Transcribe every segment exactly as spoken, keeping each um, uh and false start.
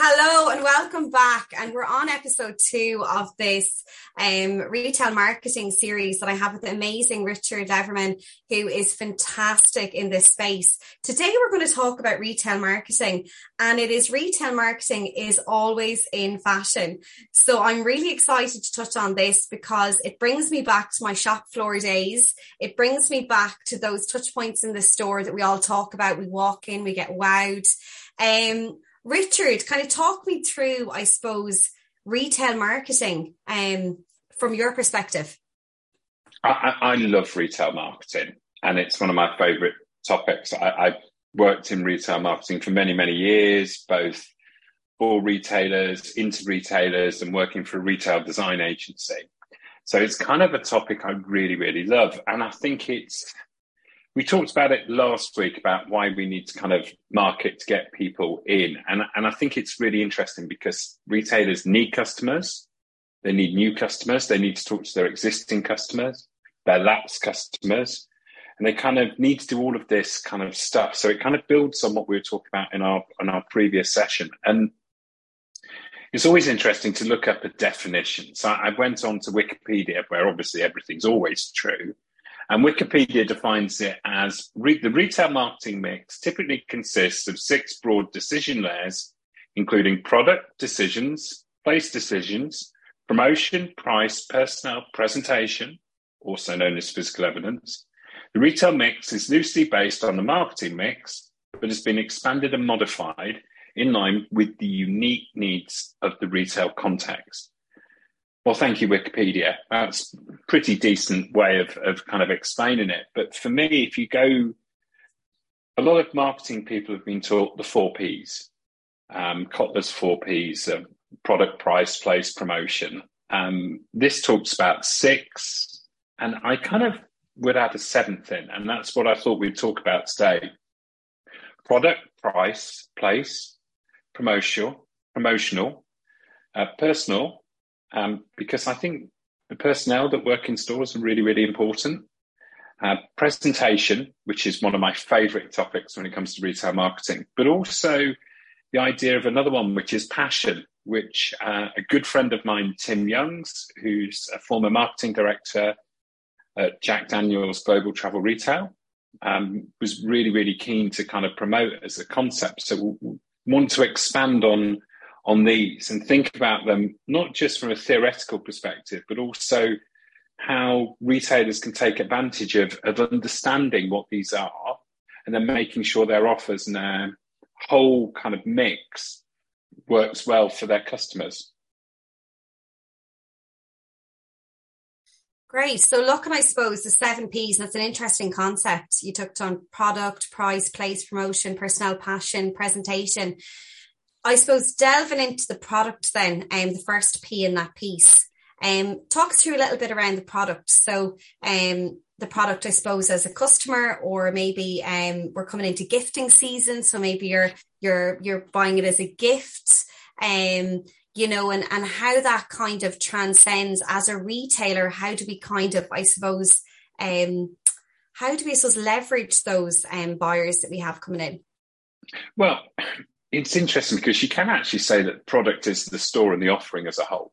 Hello and welcome back, and we're on episode two of this um, retail marketing series that I have with the amazing Richard Lieberman, who is fantastic in this space. Today we're going to talk about retail marketing, and it is retail marketing is always in fashion. So I'm really excited to touch on this because it brings me back to my shop floor days. It brings me back to those touch points in the store that we all talk about. We walk in, we get wowed. Um, Richard, kind of talk me through, I suppose, retail marketing um, from your perspective. I, I love retail marketing, and it's one of my favourite topics. I, I worked in retail marketing for many, many years, both for retailers, into retailers, and working for a retail design agency. So it's kind of a topic I really, really love. And I think it's, we talked about it last week about why we need to kind of market to get people in. And, and I think it's really interesting because retailers need customers. They need new customers. They need to talk to their existing customers, their lapsed customers. And they kind of need to do all of this kind of stuff. So it kind of builds on what we were talking about in our, in our previous session. And it's always interesting to look up a definition. So I went on to Wikipedia, where obviously everything's always true. And Wikipedia defines it as re- the retail marketing mix typically consists of six broad decision layers, including product decisions, place decisions, promotion, price, personnel, presentation, also known as physical evidence. The retail mix is loosely based on the marketing mix, but has been expanded and modified in line with the unique needs of the retail context. Well, thank you, Wikipedia. That's a pretty decent way of, of kind of explaining it. But for me, if you go, a lot of marketing people have been taught the four Ps, um, Kotler's four Ps, uh, product, price, place, promotion. Um, this talks about six, and I kind of would add a seventh in, and that's what I thought we'd talk about today. Product, price, place, promotional, promotional, uh, personal, Um, because I think the personnel that work in stores are really, really important. Uh, presentation, which is one of my favourite topics when it comes to retail marketing, but also the idea of another one, which is passion, which uh, a good friend of mine, Tim Youngs, who's a former marketing director at Jack Daniels Global Travel Retail, um, was really, really keen to kind of promote as a concept. So we want to expand on on these and think about them, not just from a theoretical perspective, but also how retailers can take advantage of, of understanding what these are and then making sure their offers and their whole kind of mix works well for their customers. Great. So look, and I suppose the seven Ps, that's an interesting concept. You touched on product, price, place, promotion, personnel, passion, presentation. I suppose delving into the product then, um, the first P in that piece, um, talk through a little bit around the product. So um, the product, I suppose, as a customer, or maybe um, we're coming into gifting season. So maybe you're you're you're buying it as a gift, um, you know, and, and how that kind of transcends as a retailer. How do we kind of, I suppose, um, how do we, I suppose, leverage those um, buyers that we have coming in? Well, it's interesting because you can actually say that product is the store and the offering as a whole.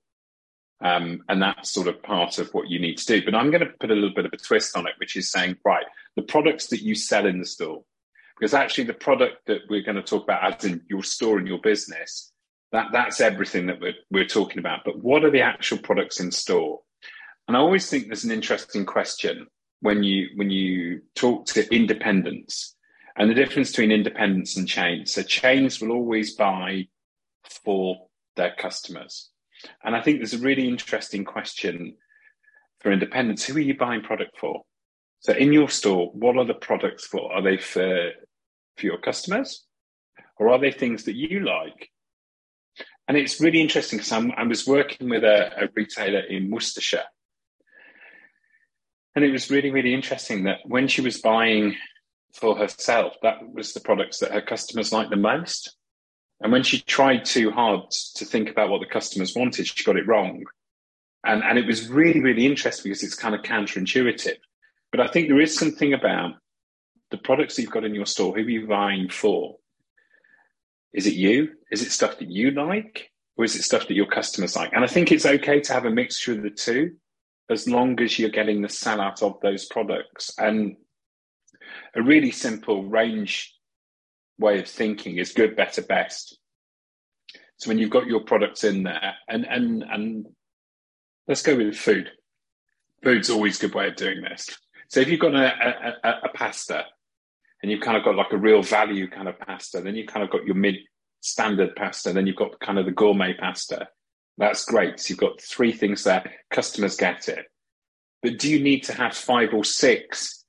Um, and that's sort of part of what you need to do. But I'm going to put a little bit of a twist on it, which is saying, right, the products that you sell in the store, because actually the product that we're going to talk about as in your store and your business, that, that's everything that we're, we're talking about. But what are the actual products in store? And I always think there's an interesting question when you when you talk to independents. And the difference between independents and chains. So chains will always buy for their customers. And I think there's a really interesting question for independents. Who are you buying product for? So in your store, what are the products for? Are they for, for your customers? Or are they things that you like? And it's really interesting because I'm, I was working with a, a retailer in Worcestershire. And it was really, really interesting that when she was buying for herself, that was the products that her customers liked the most. And when she tried too hard to think about what the customers wanted, she got it wrong. And and it was really, really interesting because it's kind of counterintuitive. But I think there is something about the products that you've got in your store, who are you buying for? Is it you? Is it stuff that you like? Or is it stuff that your customers like? And I think it's okay to have a mixture of the two, as long as you're getting the sellout of those products. And a really simple range way of thinking is good, better, best. So when you've got your products in there, and and and let's go with food. Food's always a good way of doing this. So if you've got a, a, a pasta, and you've kind of got like a real value kind of pasta, then you've kind of got your mid-standard pasta, then you've got kind of the gourmet pasta. That's great. So you've got three things there. Customers get it. But do you need to have five or six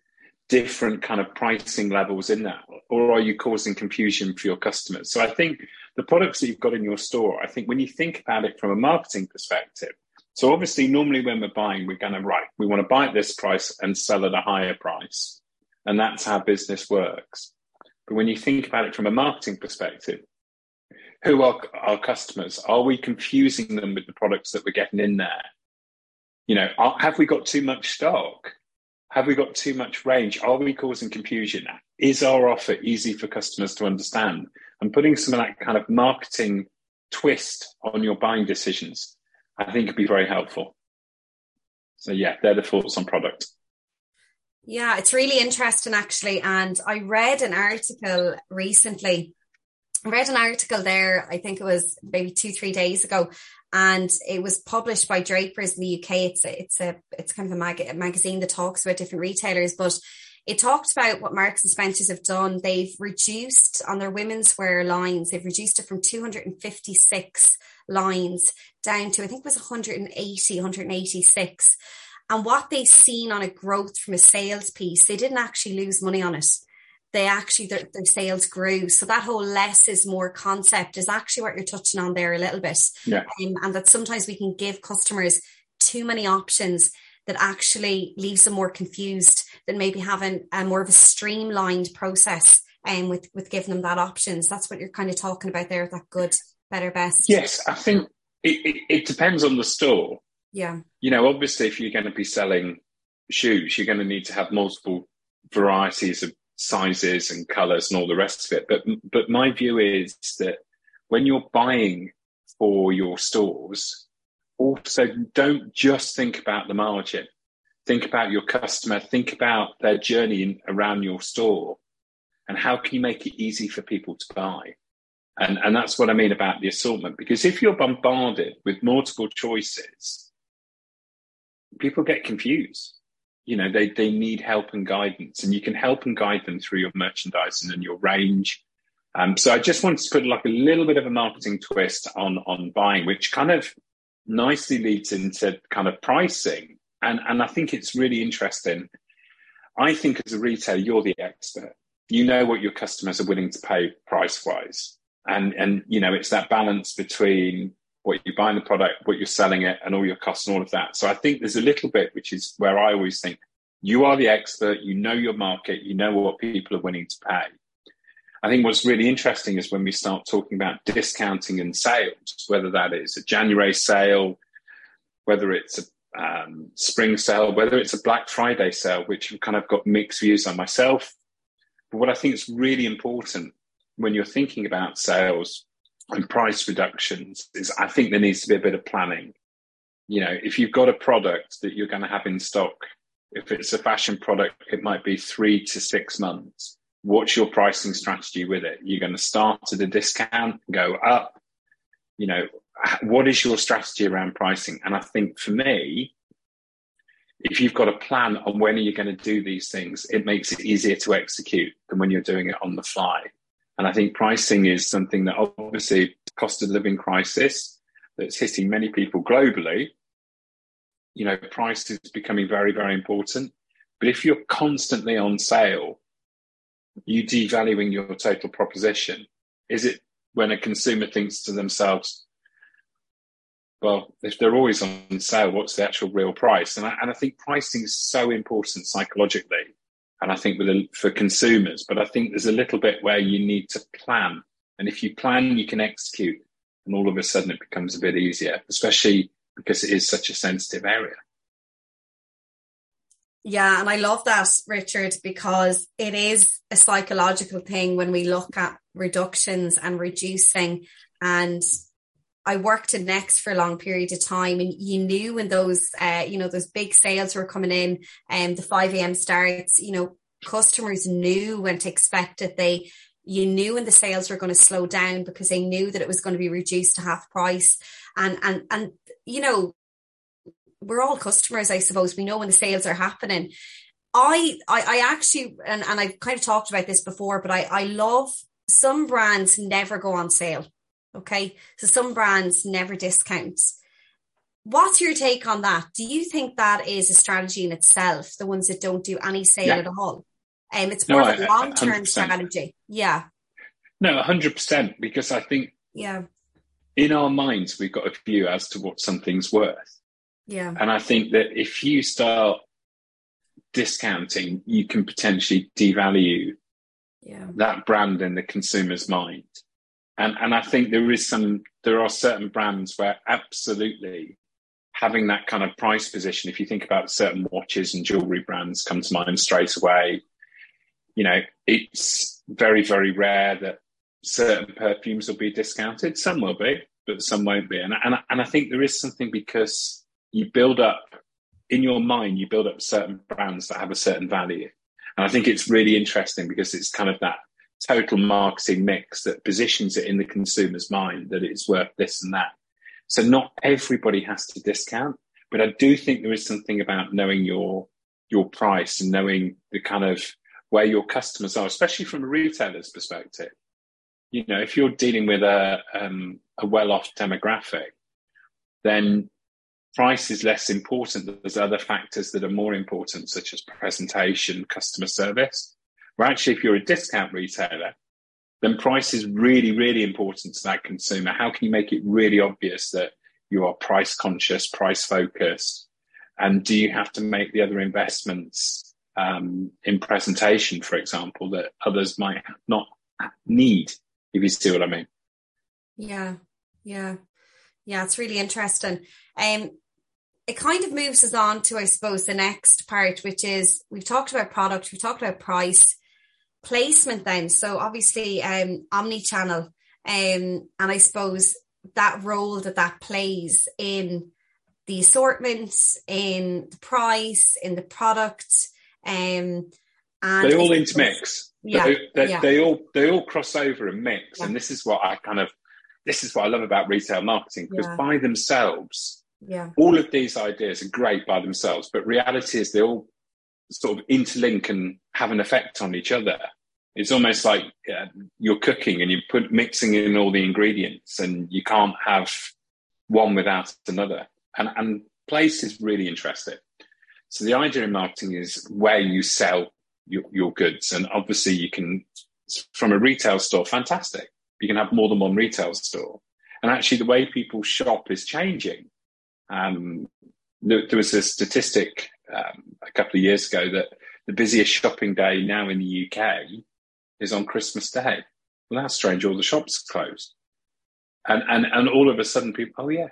different kind of pricing levels in that? Or are you causing confusion for your customers? So I think the products that you've got in your store, I think when you think about it from a marketing perspective, so obviously normally when we're buying, we're going to, right, we want to buy at this price and sell at a higher price. And that's how business works. But when you think about it from a marketing perspective, who are our customers? Are we confusing them with the products that we're getting in there? You know, are, have we got too much stock? Have we got too much range? Are we causing confusion? Is our offer easy for customers to understand? And putting some of that kind of marketing twist on your buying decisions, I think would be very helpful. So yeah, they're the thoughts on product. Yeah, it's really interesting actually. And I read an article recently I read an article there, I think it was maybe two, three days ago, and it was published by Drapers in the U K. It's a, it's a, it's kind of a, mag- a magazine that talks about different retailers, but it talked about what Marks and Spencer's have done. They've reduced on their women's wear lines, they've reduced it from two hundred fifty-six lines down to, I think it was one hundred eighty, one hundred eighty-six. And what they've seen on a growth from a sales piece, they didn't actually lose money on it. They actually, their, their sales grew. So that whole less is more concept is actually what you're touching on there a little bit. Yeah. Um, and that sometimes we can give customers too many options that actually leaves them more confused than maybe having a more of a streamlined process um, with, with giving them that options. That's what you're kind of talking about there, that good, better, best. Yes, I think it, it, it depends on the store. Yeah. You know, obviously, if you're going to be selling shoes, you're going to need to have multiple varieties of sizes and colours and all the rest of it. But but my view is that when you're buying for your stores, also don't just think about the margin. Think about your customer. Think about their journey in, around your store and how can you make it easy for people to buy. And, and that's what I mean about the assortment. Because if you're bombarded with multiple choices, people get confused. You know, they, they need help and guidance, and you can help and guide them through your merchandising and your range. Um, so I just wanted to put like a little bit of a marketing twist on, on buying, which kind of nicely leads into kind of pricing. And, and I think it's really interesting. I think as a retailer, you're the expert. You know what your customers are willing to pay price wise. And, and, you know, it's that balance between what you're buying the product, what you're selling it, and all your costs and all of that. So I think there's a little bit, which is where I always think you are the expert, you know your market, you know what people are willing to pay. I think what's really interesting is when we start talking about discounting and sales, whether that is a January sale, whether it's a um, spring sale, whether it's a Black Friday sale, which I've kind of got mixed views on myself. But what I think is really important when you're thinking about sales and price reductions is I think there needs to be a bit of planning. You know, if you've got a product that you're going to have in stock, if it's a fashion product, it might be three to six months. What's your pricing strategy with it? You're going to start at a discount, go up. You know, what is your strategy around pricing? And I think for me, if you've got a plan on when are you going to do these things, it makes it easier to execute than when you're doing it on the fly. And I think pricing is something that obviously cost of living crisis that's hitting many people globally. You know, price is becoming very, very important. But if you're constantly on sale, you're devaluing your total proposition. Is it when a consumer thinks to themselves, well, if they're always on sale, what's the actual real price? And I, and I think pricing is so important psychologically. And I think with a, for consumers, but I think there's a little bit where you need to plan. And if you plan, you can execute. And all of a sudden it becomes a bit easier, especially because it is such a sensitive area. Yeah. And I love that, Richard, because it is a psychological thing when we look at reductions and reducing. And I worked at Next for a long period of time, and you knew when those, uh, you know, those big sales were coming in, and um, the five a.m. starts, you know, customers knew when to expect it. They, you knew when the sales were going to slow down because they knew that it was going to be reduced to half price. And, and, and, you know, we're all customers, I suppose. We know when the sales are happening. I, I, I actually, and, and I've kind of talked about this before, but I, I love some brands never go on sale. Okay, so some brands never discount. What's your take on that? Do you think that is a strategy in itself, the ones that don't do any sale yeah. at all? Um, it's more no, of a long-term one hundred percent strategy. Yeah. No, one hundred percent, because I think yeah. in our minds, we've got a view as to what something's worth. Yeah. And I think that if you start discounting, you can potentially devalue yeah. that brand in the consumer's mind. And and I think there is some, there are certain brands where absolutely having that kind of price position, if you think about certain watches and jewellery brands come to mind straight away, you know, it's very, very rare that certain perfumes will be discounted. Some will be, but some won't be. And, and, and I think there is something because you build up, in your mind, you build up certain brands that have a certain value. And I think it's really interesting because it's kind of that total marketing mix that positions it in the consumer's mind that it's worth this and that. So not everybody has to discount, but I do think there is something about knowing your your price and knowing the kind of where your customers are, especially from a retailer's perspective. You know, if you're dealing with a um, a well-off demographic, then price is less important. There's other factors that are more important, such as presentation, customer service. Well, actually, if you're a discount retailer, then price is really, really important to that consumer. How can you make it really obvious that you are price conscious, price focused? And do you have to make the other investments um, in presentation, for example, that others might not need, if you see what I mean? Yeah, yeah, yeah. It's really interesting. Um, it kind of moves us on to, I suppose, the next part, which is we've talked about product, we've talked about price. Placement then, so obviously um omni-channel, um and I suppose that role that that plays in the assortments, in the price, in the product, um and they all intermix. Yeah, they, they, yeah. they all they all cross over and mix, yeah. and this is what I kind of this is what I love about retail marketing, because yeah. by themselves, yeah, all of these ideas are great by themselves, but reality is they all sort of interlink and have an effect on each other. It's almost like uh, you're cooking and you put mixing in all the ingredients, and you can't have one without another. And, and place is really interesting. So the idea in marketing is where you sell your, your goods. And obviously you can, from a retail store, fantastic. You can have more than one retail store. And actually the way people shop is changing. Um, there, there was a statistic um, a couple of years ago that the busiest shopping day now in the U K is on Christmas Day. Well, that's strange. All the shops are closed. And, and, and all of a sudden people, oh yeah,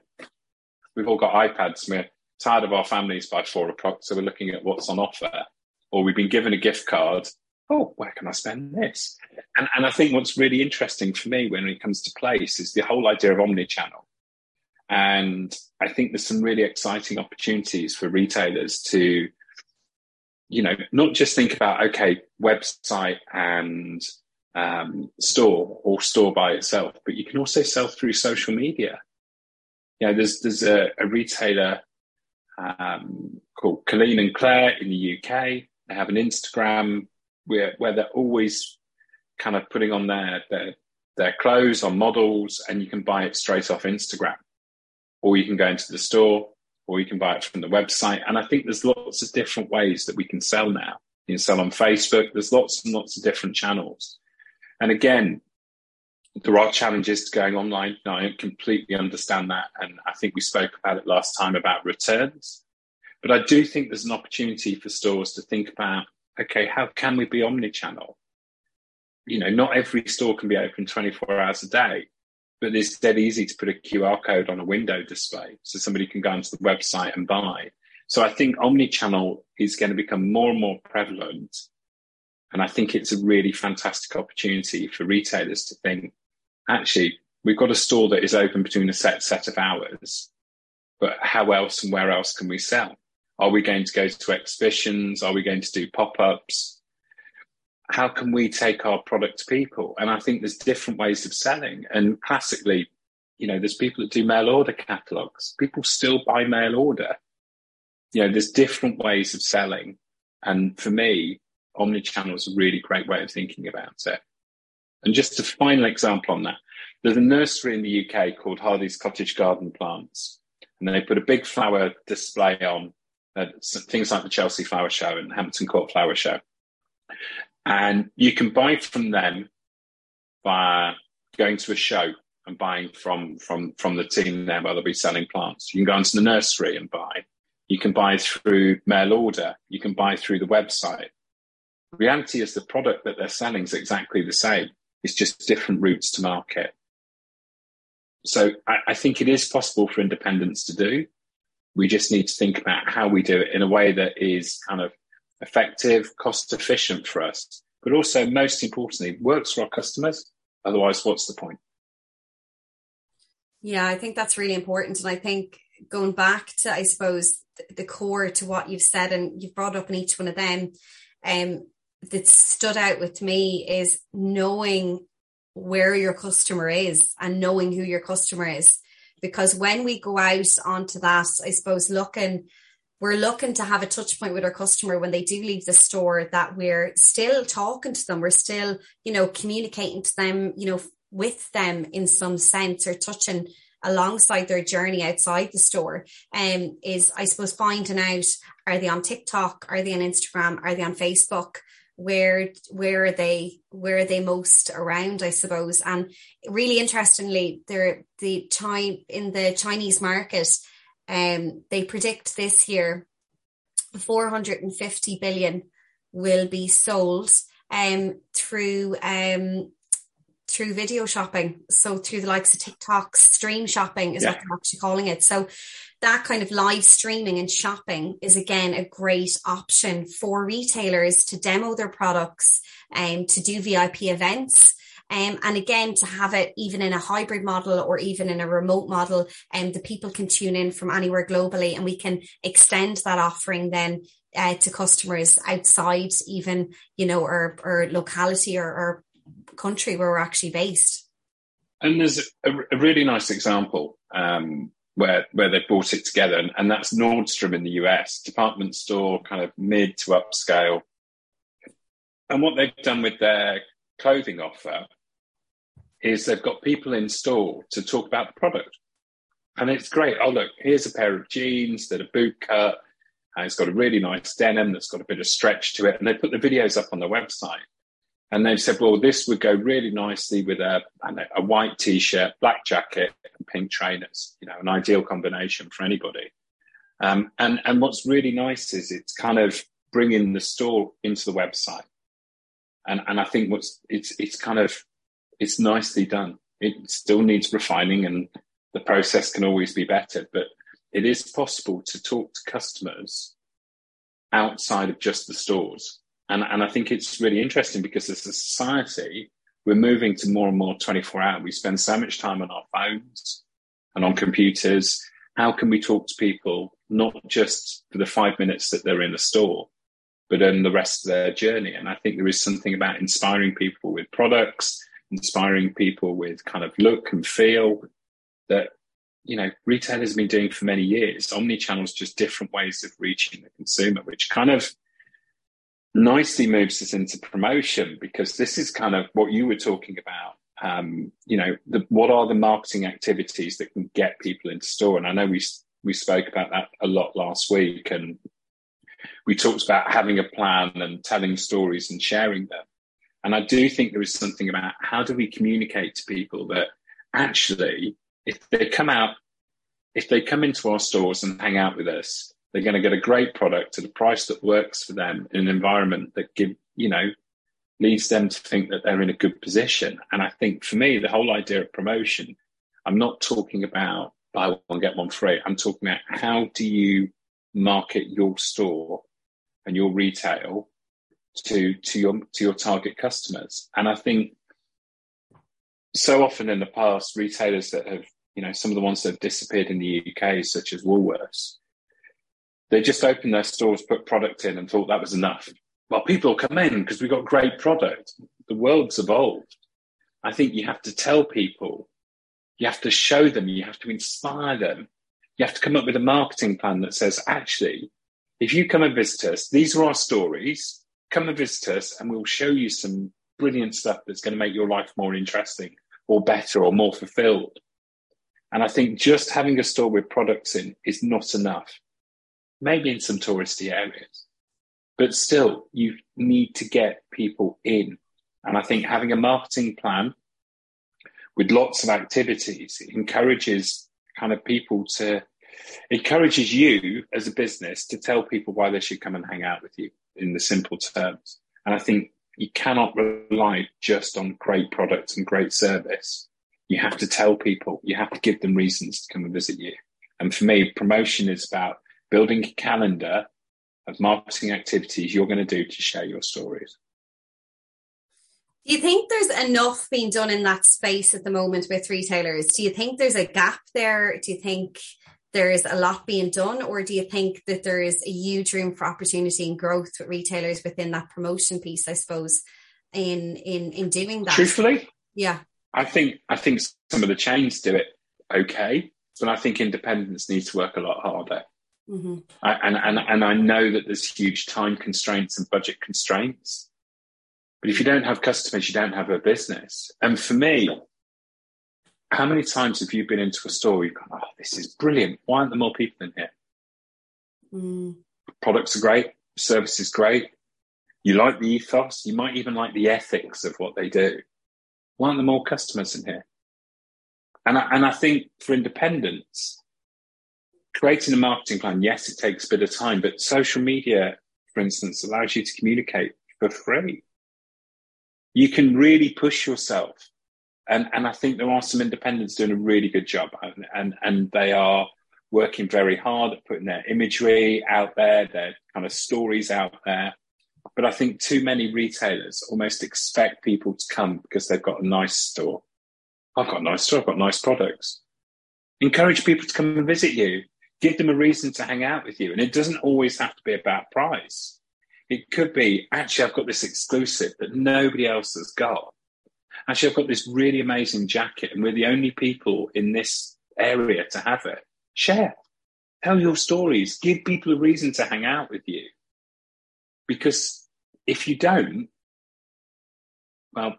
we've all got iPads. And we're tired of our families by four o'clock. So we're looking at what's on offer, or we've been given a gift card. Oh, where can I spend this? And, and I think what's really interesting for me when it comes to place is the whole idea of omni-channel. And I think there's some really exciting opportunities for retailers to, you know, not just think about, okay, website and um, store or store by itself, but you can also sell through social media. You know, there's there's a, a retailer um, called Colleen and Claire in the U K. They have an Instagram where, where they're always kind of putting on their, their, their clothes on models, and you can buy it straight off Instagram. Or you can go into the store, or you can buy it from the website. And I think there's lots of different ways that we can sell now. You can sell on Facebook. There's lots and lots of different channels. And again, there are challenges to going online. Now, I completely understand that. And I think we spoke about it last time about returns. But I do think there's an opportunity for stores to think about, okay, how can we be omni-channel? You know, not every store can be open twenty-four hours a day. But it's dead easy to put a Q R code on a window display so somebody can go onto the website and buy. So I think omnichannel is going to become more and more prevalent. And I think it's a really fantastic opportunity for retailers to think, actually, we've got a store that is open between a set set of hours, but how else and where else can we sell? Are we going to go to exhibitions? Are we going to do pop-ups? How can we take our product to people? And I think there's different ways of selling. And classically, you know, there's people that do mail order catalogs. People still buy mail order. You know, there's different ways of selling. And for me, omnichannel is a really great way of thinking about it. And just a final example on that, there's a nursery in the U K called Hardy's Cottage Garden Plants. And they put a big flower display on, uh, things like the Chelsea Flower Show and Hampton Court Flower Show. And you can buy from them by going to a show and buying from, from, from the team there where they'll be selling plants. You can go into the nursery and buy. You can buy through mail order. You can buy through the website. Reality is the product that they're selling is exactly the same. It's just different routes to market. So I, I think it is possible for independents to do. We just need to think about how we do it in a way that is kind of effective, cost efficient for us, but also most importantly, works for our customers. Otherwise, what's the point? Yeah, I think that's really important. And I think going back to, I suppose, the core to what you've said and you've brought up in each one of them, um, that stood out with me is knowing where your customer is and knowing who your customer is. Because when we go out onto that, I suppose, looking, we're looking to have a touch point with our customer when they do leave the store, that we're still talking to them. We're still, you know, communicating to them, you know, with them in some sense, or touching alongside their journey outside the store. Um, is, I suppose, finding out, are they on TikTok? Are they on Instagram? Are they on Facebook? Where where are they where are they most around, I suppose. And really interestingly, there the time in the Chinese market, um, they predict this year four hundred fifty billion will be sold um through um through video shopping. So through the likes of TikTok, stream shopping is yeah. what they're actually calling it. So that kind of live streaming and shopping is, again, a great option for retailers to demo their products and um, to do V I P events. Um, and again, to have it even in a hybrid model or even in a remote model, and um, the people can tune in from anywhere globally, and we can extend that offering then uh, to customers outside even, you know, our, our locality or our country where we're actually based. And there's a, a really nice example um, where where they brought it together, and, and that's Nordstrom in the U S, department store, kind of mid to upscale. And what they've done with their clothing offer is they've got people in store to talk about the product. And it's great. Oh, look, here's a pair of jeans that are boot cut, and it's got a really nice denim that's got a bit of stretch to it. And they put the videos up on their website. And they've said, well, this would go really nicely with a, I don't know, a white T-shirt, black jacket and pink trainers, you know, an ideal combination for anybody. Um, and, and what's really nice is it's kind of bringing the store into the website. And and I think what's it's it's kind of, it's nicely done. It still needs refining and the process can always be better. But it is possible to talk to customers outside of just the stores. And, and I think it's really interesting because as a society, we're moving to more and more twenty-four hour. We spend so much time on our phones and on computers. How can we talk to people, not just for the five minutes that they're in a store, but in the rest of their journey? And I think there is something about inspiring people with products, inspiring people with kind of look and feel that, you know, retailers have been doing for many years. Omnichannel is just different ways of reaching the consumer, which kind of nicely moves us into promotion, because this is kind of what you were talking about. Um, you know, the, what are the marketing activities that can get people into store? And I know we we spoke about that a lot last week, and we talked about having a plan and telling stories and sharing them. And I do think there is something about how do we communicate to people that actually, if they come out, if they come into our stores and hang out with us, they're going to get a great product at a price that works for them in an environment that give, you know, leads them to think that they're in a good position. And I think for me, the whole idea of promotion, I'm not talking about buy one, get one free. I'm talking about how do you market your store and your retail to to your to your target customers. And I think so often in the past, retailers that have, you know, some of the ones that have disappeared in the U K, such as Woolworths, they just opened their stores, put product in and thought that was enough. Well, people come in because we've got great product. The world's evolved. I think you have to tell people, you have to show them, you have to inspire them. You have to come up with a marketing plan that says, actually, if you come and visit us, these are our stories. Come and visit us and we'll show you some brilliant stuff that's going to make your life more interesting or better or more fulfilled. And I think just having a store with products in is not enough. Maybe in some touristy areas, but still you need to get people in. And I think having a marketing plan with lots of activities encourages kind of people to, encourages you as a business to tell people why they should come and hang out with you in the simple terms. And I think you cannot rely just on great products and great service. You have to tell people, you have to give them reasons to come and visit you. And for me, promotion is about building a calendar of marketing activities you're going to do to share your stories. Do you think there's enough being done in that space at the moment with retailers? Do you think there's a gap there? Do you think there's a lot being done? Or do you think that there is a huge room for opportunity and growth with retailers within that promotion piece, I suppose, in in, in doing that? Truthfully? Yeah. I think I think some of the chains do it okay, but I think independents need to work a lot harder. Mm-hmm. I, and, and, and I know that there's huge time constraints and budget constraints, but if you don't have customers, you don't have a business. And for me, how many times have you been into a store, you've gone, oh, this is brilliant. Why aren't there more people in here? Mm. Products are great. Service is great. You like the ethos. You might even like the ethics of what they do. Why aren't there more customers in here? And I, and I think for independents, creating a marketing plan, yes, it takes a bit of time, but social media, for instance, allows you to communicate for free. You can really push yourself. And, and I think there are some independents doing a really good job, and, and, and they are working very hard at putting their imagery out there, their kind of stories out there. But I think too many retailers almost expect people to come because they've got a nice store. I've got a nice store, I've got nice products. Encourage people to come and visit you. Give them a reason to hang out with you. And it doesn't always have to be about price. It could be, actually, I've got this exclusive that nobody else has got. Actually, I've got this really amazing jacket and we're the only people in this area to have it. Share. Tell your stories. Give people a reason to hang out with you. Because if you don't, well,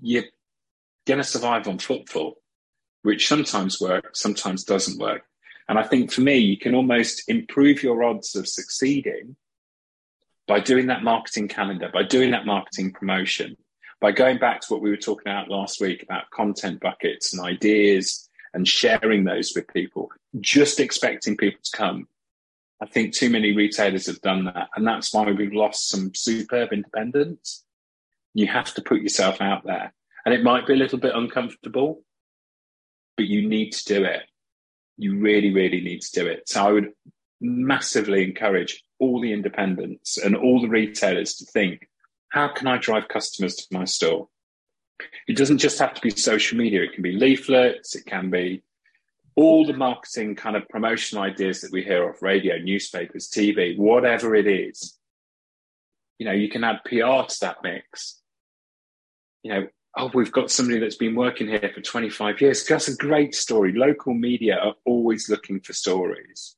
you're going to survive on footfall, which sometimes works, sometimes doesn't work. And I think for me, you can almost improve your odds of succeeding by doing that marketing calendar, by doing that marketing promotion, by going back to what we were talking about last week about content buckets and ideas and sharing those with people, just expecting people to come. I think too many retailers have done that. And that's why we've lost some superb independence. You have to put yourself out there. And it might be a little bit uncomfortable, but you need to do it. You really, really need to do it. So I would massively encourage all the independents and all the retailers to think, how can I drive customers to my store? It doesn't just have to be social media. It can be leaflets. It can be all the marketing kind of promotional ideas that we hear off radio, newspapers, T V, whatever it is. You know, you can add P R to that mix. You know, oh, we've got somebody that's been working here for twenty-five years. That's a great story. Local media are always looking for stories.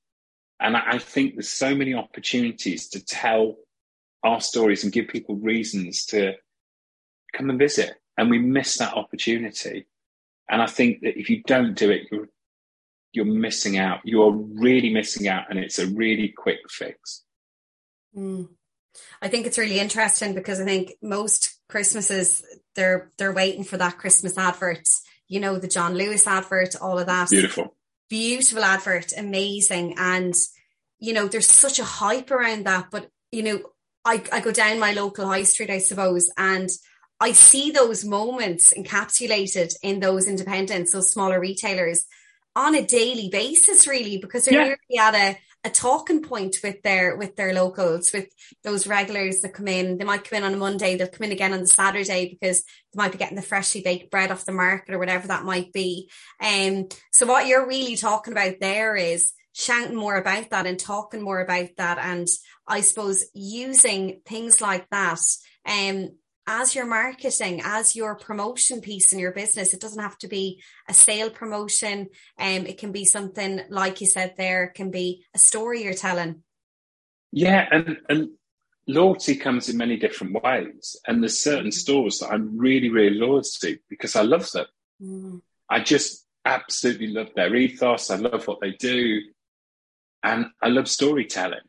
And I think there's so many opportunities to tell our stories and give people reasons to come and visit. And we miss that opportunity. And I think that if you don't do it, you're, you're missing out. You're really missing out. And it's a really quick fix. Mm. I think it's really interesting because I think most Christmases, they're they're waiting for that Christmas advert, you know, the John Lewis advert, all of that. Beautiful. Beautiful advert, amazing. And, you know, there's such a hype around that. But, you know, I, I go down my local high street, I suppose, and I see those moments encapsulated in those independents, those smaller retailers on a daily basis, really, because they're yeah. really at a a talking point with their with their locals, with those regulars that come in. They might come in on a Monday, they'll come in again on the Saturday because they might be getting the freshly baked bread off the market or whatever that might be. Um, so what you're really talking about there is shouting more about that and talking more about that, and I suppose using things like that um, as your marketing, as your promotion piece in your business. It doesn't have to be a sale promotion. Um, it can be something, like you said there, it can be a story you're telling. Yeah, and, and loyalty comes in many different ways, and there's certain stores that I'm really, really loyal to because I love them. Mm. I just absolutely love their ethos. I love what they do. And I love storytelling.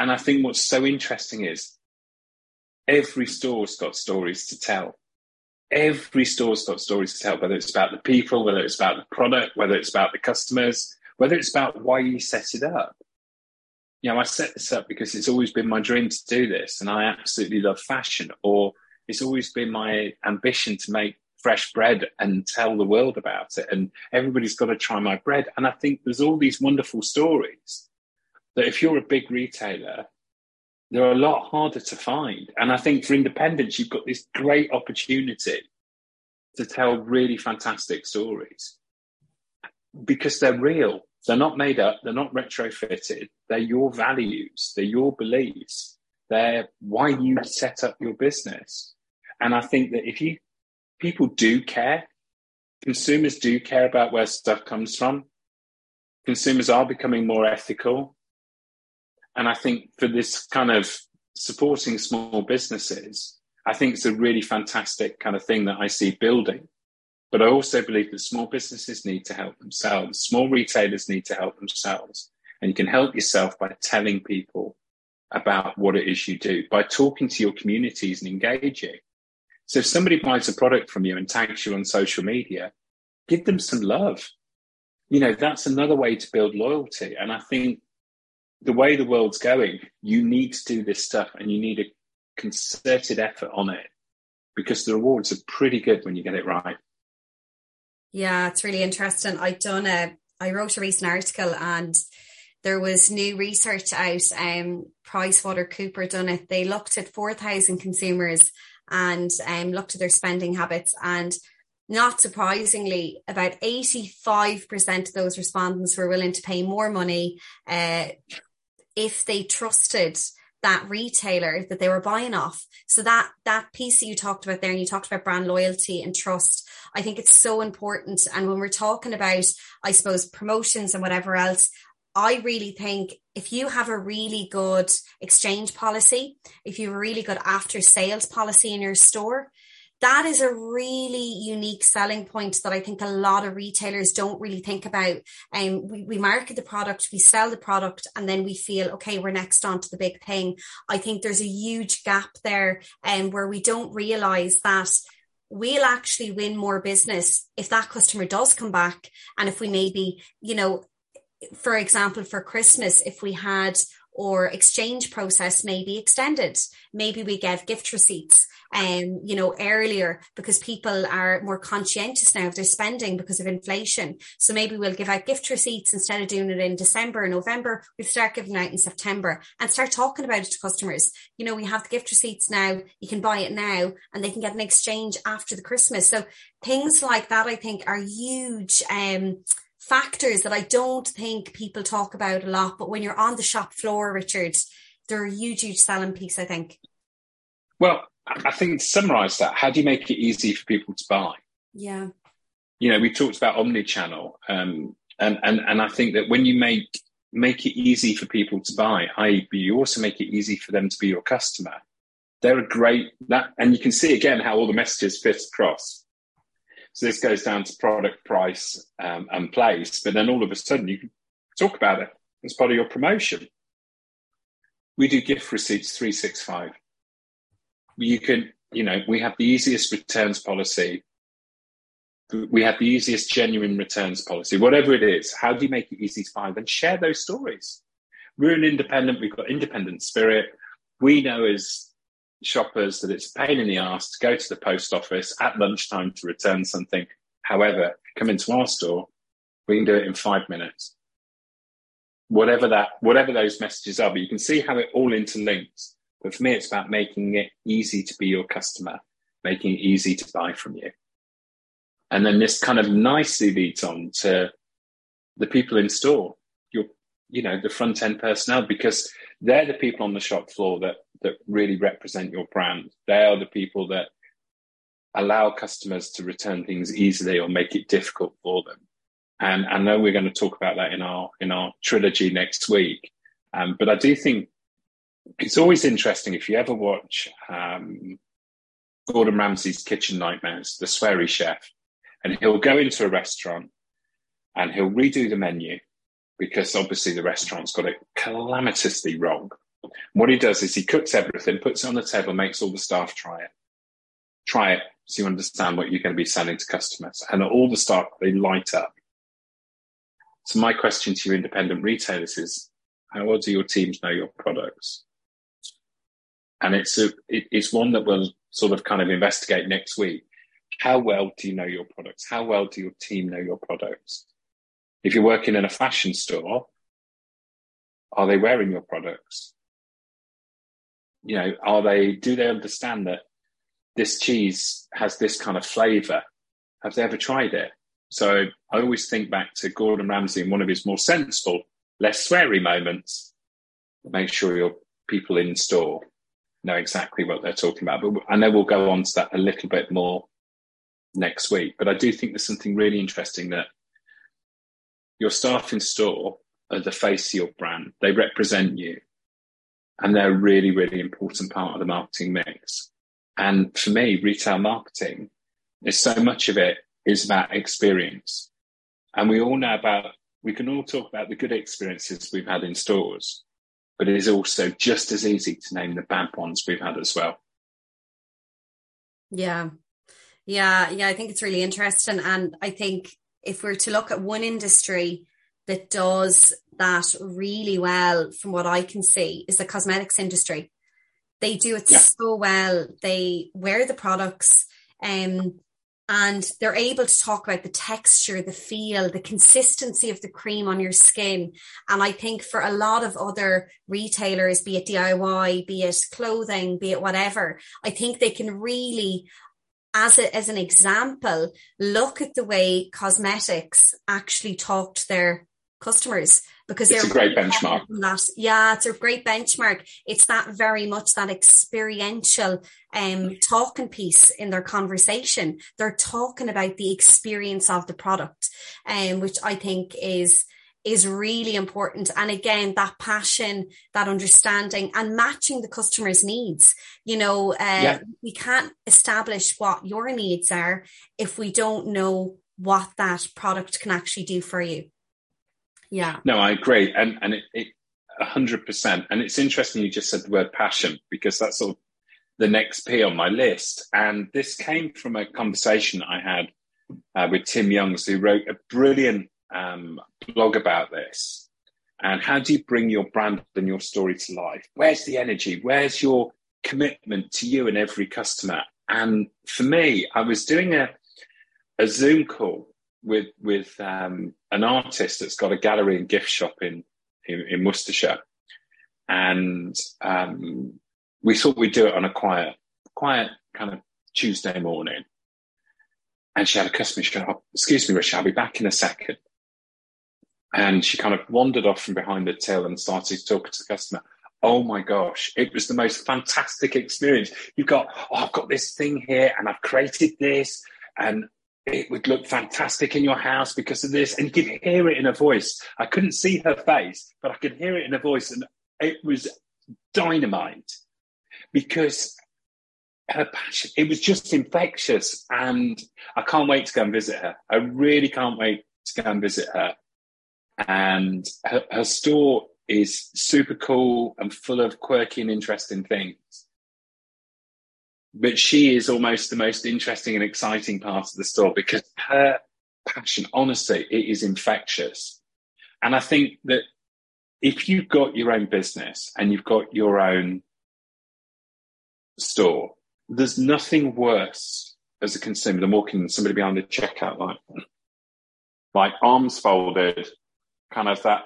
And I think what's so interesting is every store's got stories to tell. Every store's got stories to tell, whether it's about the people, whether it's about the product, whether it's about the customers, whether it's about why you set it up. You know, I set this up because it's always been my dream to do this and I absolutely love fashion, or it's always been my ambition to make fresh bread and tell the world about it. And everybody's got to try my bread. And I think there's all these wonderful stories that if you're a big retailer, they're a lot harder to find. And I think for independents, you've got this great opportunity to tell really fantastic stories because they're real. They're not made up. They're not retrofitted. They're your values. They're your beliefs. They're why you set up your business. And I think that if you, people do care. Consumers do care about where stuff comes from. Consumers are becoming more ethical. And I think for this kind of supporting small businesses, I think it's a really fantastic kind of thing that I see building. But I also believe that small businesses need to help themselves. Small retailers need to help themselves. And you can help yourself by telling people about what it is you do, by talking to your communities and engaging. So if somebody buys a product from you and tags you on social media, give them some love. You know, that's another way to build loyalty. And I think the way the world's going, you need to do this stuff and you need a concerted effort on it because the rewards are pretty good when you get it right. Yeah, it's really interesting. I done a, I wrote a recent article and there was new research out. Um, PricewaterhouseCoopers done it. They looked at four thousand consumers and um, looked at their spending habits, and not surprisingly, about eighty-five percent of those respondents were willing to pay more money uh, if they trusted that retailer that they were buying off. So that that piece that you talked about there, and you talked about brand loyalty and trust, I think it's so important. And when we're talking about, I suppose, promotions and whatever else, I really think if you have a really good exchange policy, if you have a really good after sales policy in your store, that is a really unique selling point that I think a lot of retailers don't really think about. Um, we, we market the product, we sell the product, and then we feel, okay, we're next on to the big thing. I think there's a huge gap there um, where we don't realise that we'll actually win more business if that customer does come back. And if we maybe, you know, for example, for Christmas, if we had our exchange process maybe extended, maybe we give gift receipts, um, you know, earlier, because people are more conscientious now of their spending because of inflation. So maybe we'll give out gift receipts instead of doing it in December or November. We'll start giving out in September and start talking about it to customers. You know, we have the gift receipts now, you can buy it now, and they can get an exchange after the Christmas. So things like that, I think, are huge um factors that I don't think people talk about a lot, but when you're on the shop floor, Richard, they're a huge, huge selling piece, I think. Well, I think to summarise that, how do you make it easy for people to buy? Yeah. You know, we talked about omni-channel, um, and, and, and I think that when you make make it easy for people to buy, that is you also make it easy for them to be your customer. They're a great, that, and you can see again how all the messages fit across. So this goes down to product, price, um, and place. But then all of a sudden you can talk about it as part of your promotion. We do gift receipts three sixty-five. You can, you know, we have the easiest returns policy. We have the easiest genuine returns policy, whatever it is. How do you make it easy to buy? Then share those stories. We're an independent. We've got independent spirit. We know as shoppers that it's a pain in the arse to go to the post office at lunchtime to return something. However, come into our store, we can do it in five minutes. whatever that, whatever those messages are. But you can see how it all interlinks. But for me, it's about making it easy to be your customer, making it easy to buy from you. And then this kind of nicely leads on to the people in store, your, you know, the front end personnel, because they're the people on the shop floor that that really represent your brand. They are the people that allow customers to return things easily or make it difficult for them. And I know we're going to talk about that in our in our trilogy next week. Um, but I do think it's always interesting if you ever watch um, Gordon Ramsay's Kitchen Nightmares, the sweary chef, and he'll go into a restaurant and he'll redo the menu because obviously the restaurant's got it calamitously wrong. What he does is he cooks everything, puts it on the table, makes all the staff try it. Try it so you understand what you're going to be selling to customers. And all the staff, they light up. So my question to you independent retailers is, how well do your teams know your products? And it's a, it, it's one that we'll sort of kind of investigate next week. How well do you know your products? How well do your team know your products? If you're working in a fashion store, are they wearing your products? You know, are they, do they understand that this cheese has this kind of flavour? Have they ever tried it? So I always think back to Gordon Ramsay in one of his more sensible, less sweary moments. Make sure your people in store know exactly what they're talking about. But I know we'll go on to that a little bit more next week. But I do think there's something really interesting that your staff in store are the face of your brand. They represent you. And they're a really, really important part of the marketing mix. And for me, retail marketing is so much of it is about experience. And we all know about, we can all talk about the good experiences we've had in stores, but it is also just as easy to name the bad ones we've had as well. Yeah. Yeah. Yeah. I think it's really interesting. And I think if we're to look at one industry that does that really well, from what I can see, is the cosmetics industry. They do it yeah. so well. They wear the products um, and they're able to talk about the texture, the feel, the consistency of the cream on your skin. And I think for a lot of other retailers, be it D I Y, be it clothing, be it whatever, I think they can really, as a, as an example, look at the way cosmetics actually talk to their customers, because it's a great benchmark. Yeah, it's a great benchmark. It's that very much that experiential um, talking piece in their conversation. They're talking about the experience of the product, um, which I think is is really important. And again, that passion, that understanding and matching the customer's needs. You know, uh, yeah. we can't establish what your needs are if we don't know what that product can actually do for you. Yeah. No, I agree. And and it, it one hundred percent. And it's interesting you just said the word passion, because that's sort of the next P on my list. And this came from a conversation I had uh, with Tim Youngs, who wrote a brilliant um, blog about this. And how do you bring your brand and your story to life? Where's the energy? Where's your commitment to you and every customer? And for me, I was doing a a Zoom call with with um, an artist that's got a gallery and gift shop in, in, in Worcestershire. And um, we thought we'd do it on a quiet, quiet kind of Tuesday morning. And she had a customer, she went, oh, excuse me, Rich, I'll be back in a second. And she kind of wandered off from behind the till and started talking to the customer. Oh my gosh, it was the most fantastic experience. You've got, oh, I've got this thing here and I've created this and it would look fantastic in your house because of this. And you could hear it in her voice. I couldn't see her face, but I could hear it in her voice. And it was dynamite because her passion, it was just infectious. And I can't wait to go and visit her. I really can't wait to go and visit her. And her, her store is super cool and full of quirky and interesting things. But she is almost the most interesting and exciting part of the store because her passion, honestly, it is infectious. And I think that if you've got your own business and you've got your own store, there's nothing worse as a consumer than walking in somebody behind the checkout line, like arms folded, kind of that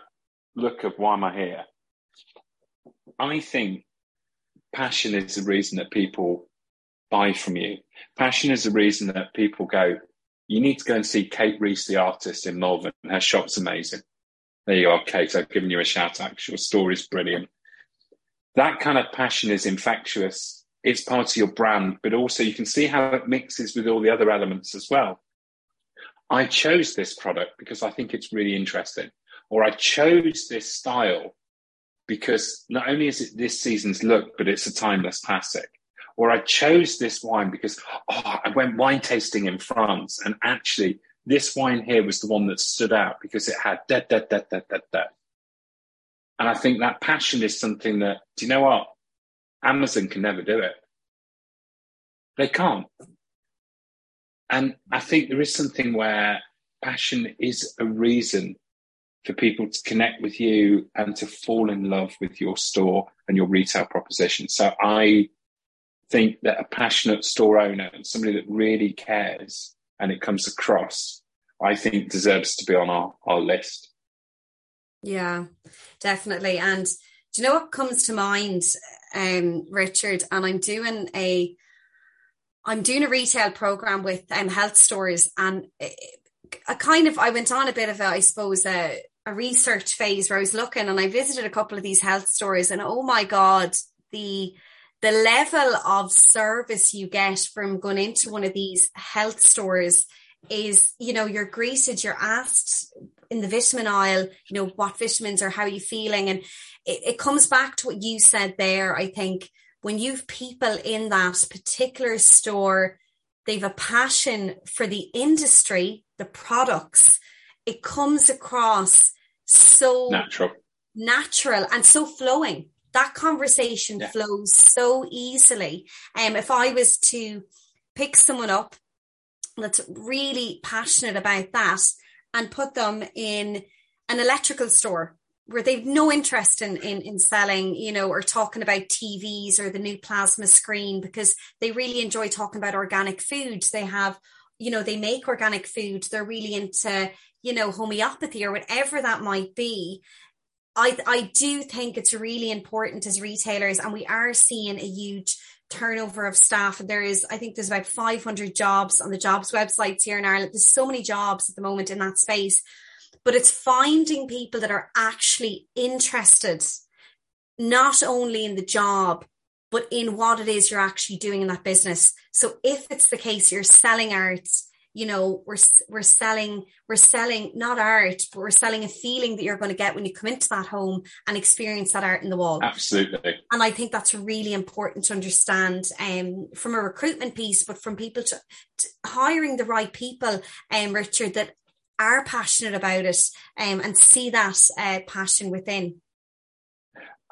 look of why am I here? I think passion is the reason that people buy from you. Passion is the reason that people go, you need to go and see Kate Reese, the artist in Malvern. Her shop's amazing. There you are, Kate. I've given you a shout out. Your story's brilliant. That kind of passion is infectious. It's part of your brand, but also you can see how it mixes with all the other elements as well. I chose this product because I think it's really interesting. Or I chose this style because not only is it this season's look, but it's a timeless classic. Or I chose this wine because oh, I went wine tasting in France, and actually this wine here was the one that stood out because it had da, da, da, da, da, da. And I think that passion is something that, do you know what? Amazon can never do it. They can't. And I think there is something where passion is a reason for people to connect with you and to fall in love with your store and your retail proposition. So I think that a passionate store owner and somebody that really cares and it comes across, I think deserves to be on our, our list. Yeah, definitely. And do you know what comes to mind, um, Richard? And I'm doing a, I'm doing a retail program with um, health stores, and I kind of, I went on a bit of a, I suppose, a, a research phase where I was looking, and I visited a couple of these health stores, and oh my God, the the level of service you get from going into one of these health stores is, you know, you're greeted, you're asked in the vitamin aisle, you know, what vitamins or how are you feeling? And it, it comes back to what you said there. I think when you've people in that particular store, they've a passion for the industry, the products, it comes across so natural, natural and so flowing. That conversation yeah. flows so easily. Um, if I was to pick someone up that's really passionate about that and put them in an electrical store where they've no interest in, in, in selling, you know, or talking about T Vs or the new plasma screen, because they really enjoy talking about organic foods. They have, you know, they make organic food. They're really into, you know, homeopathy or whatever that might be. I, I do think it's really important as retailers, and we are seeing a huge turnover of staff. There is, I think there's about five hundred jobs on the jobs websites here in Ireland. There's so many jobs at the moment in that space, but it's finding people that are actually interested, not only in the job, but in what it is you're actually doing in that business. So if it's the case you're selling arts, you know, we're we're selling, we're selling not art, but we're selling a feeling that you're going to get when you come into that home and experience that art in the wall. Absolutely. And I think that's really important to understand um, from a recruitment piece, but from people to, to hiring the right people, um, Richard, that are passionate about it um, and see that uh, passion within.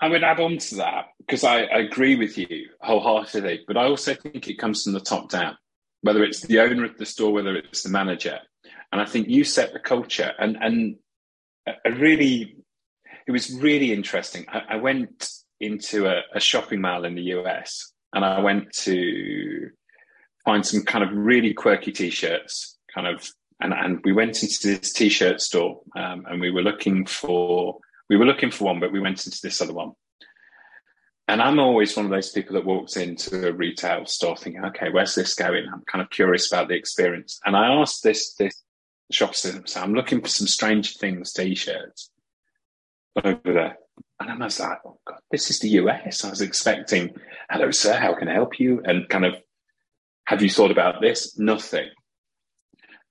I would add on to that, because I, I agree with you wholeheartedly, but I also think it comes from the top down. Whether it's the owner of the store, whether it's the manager. And I think you set the culture. And and a really, it was really interesting. I, I went into a, a shopping mall in the U S, and I went to find some kind of really quirky T-shirts, kind of, and, and we went into this T-shirt store, um, and we were looking for, we were looking for one, but we went into this other one. And I'm always one of those people that walks into a retail store thinking, okay, where's this going? I'm kind of curious about the experience. And I asked this, this shop assistant, so I'm looking for some Stranger Things T-shirts over there. And I was like, oh God, this is the U S. I was expecting, hello, sir, how can I help you? And kind of, have you thought about this? Nothing.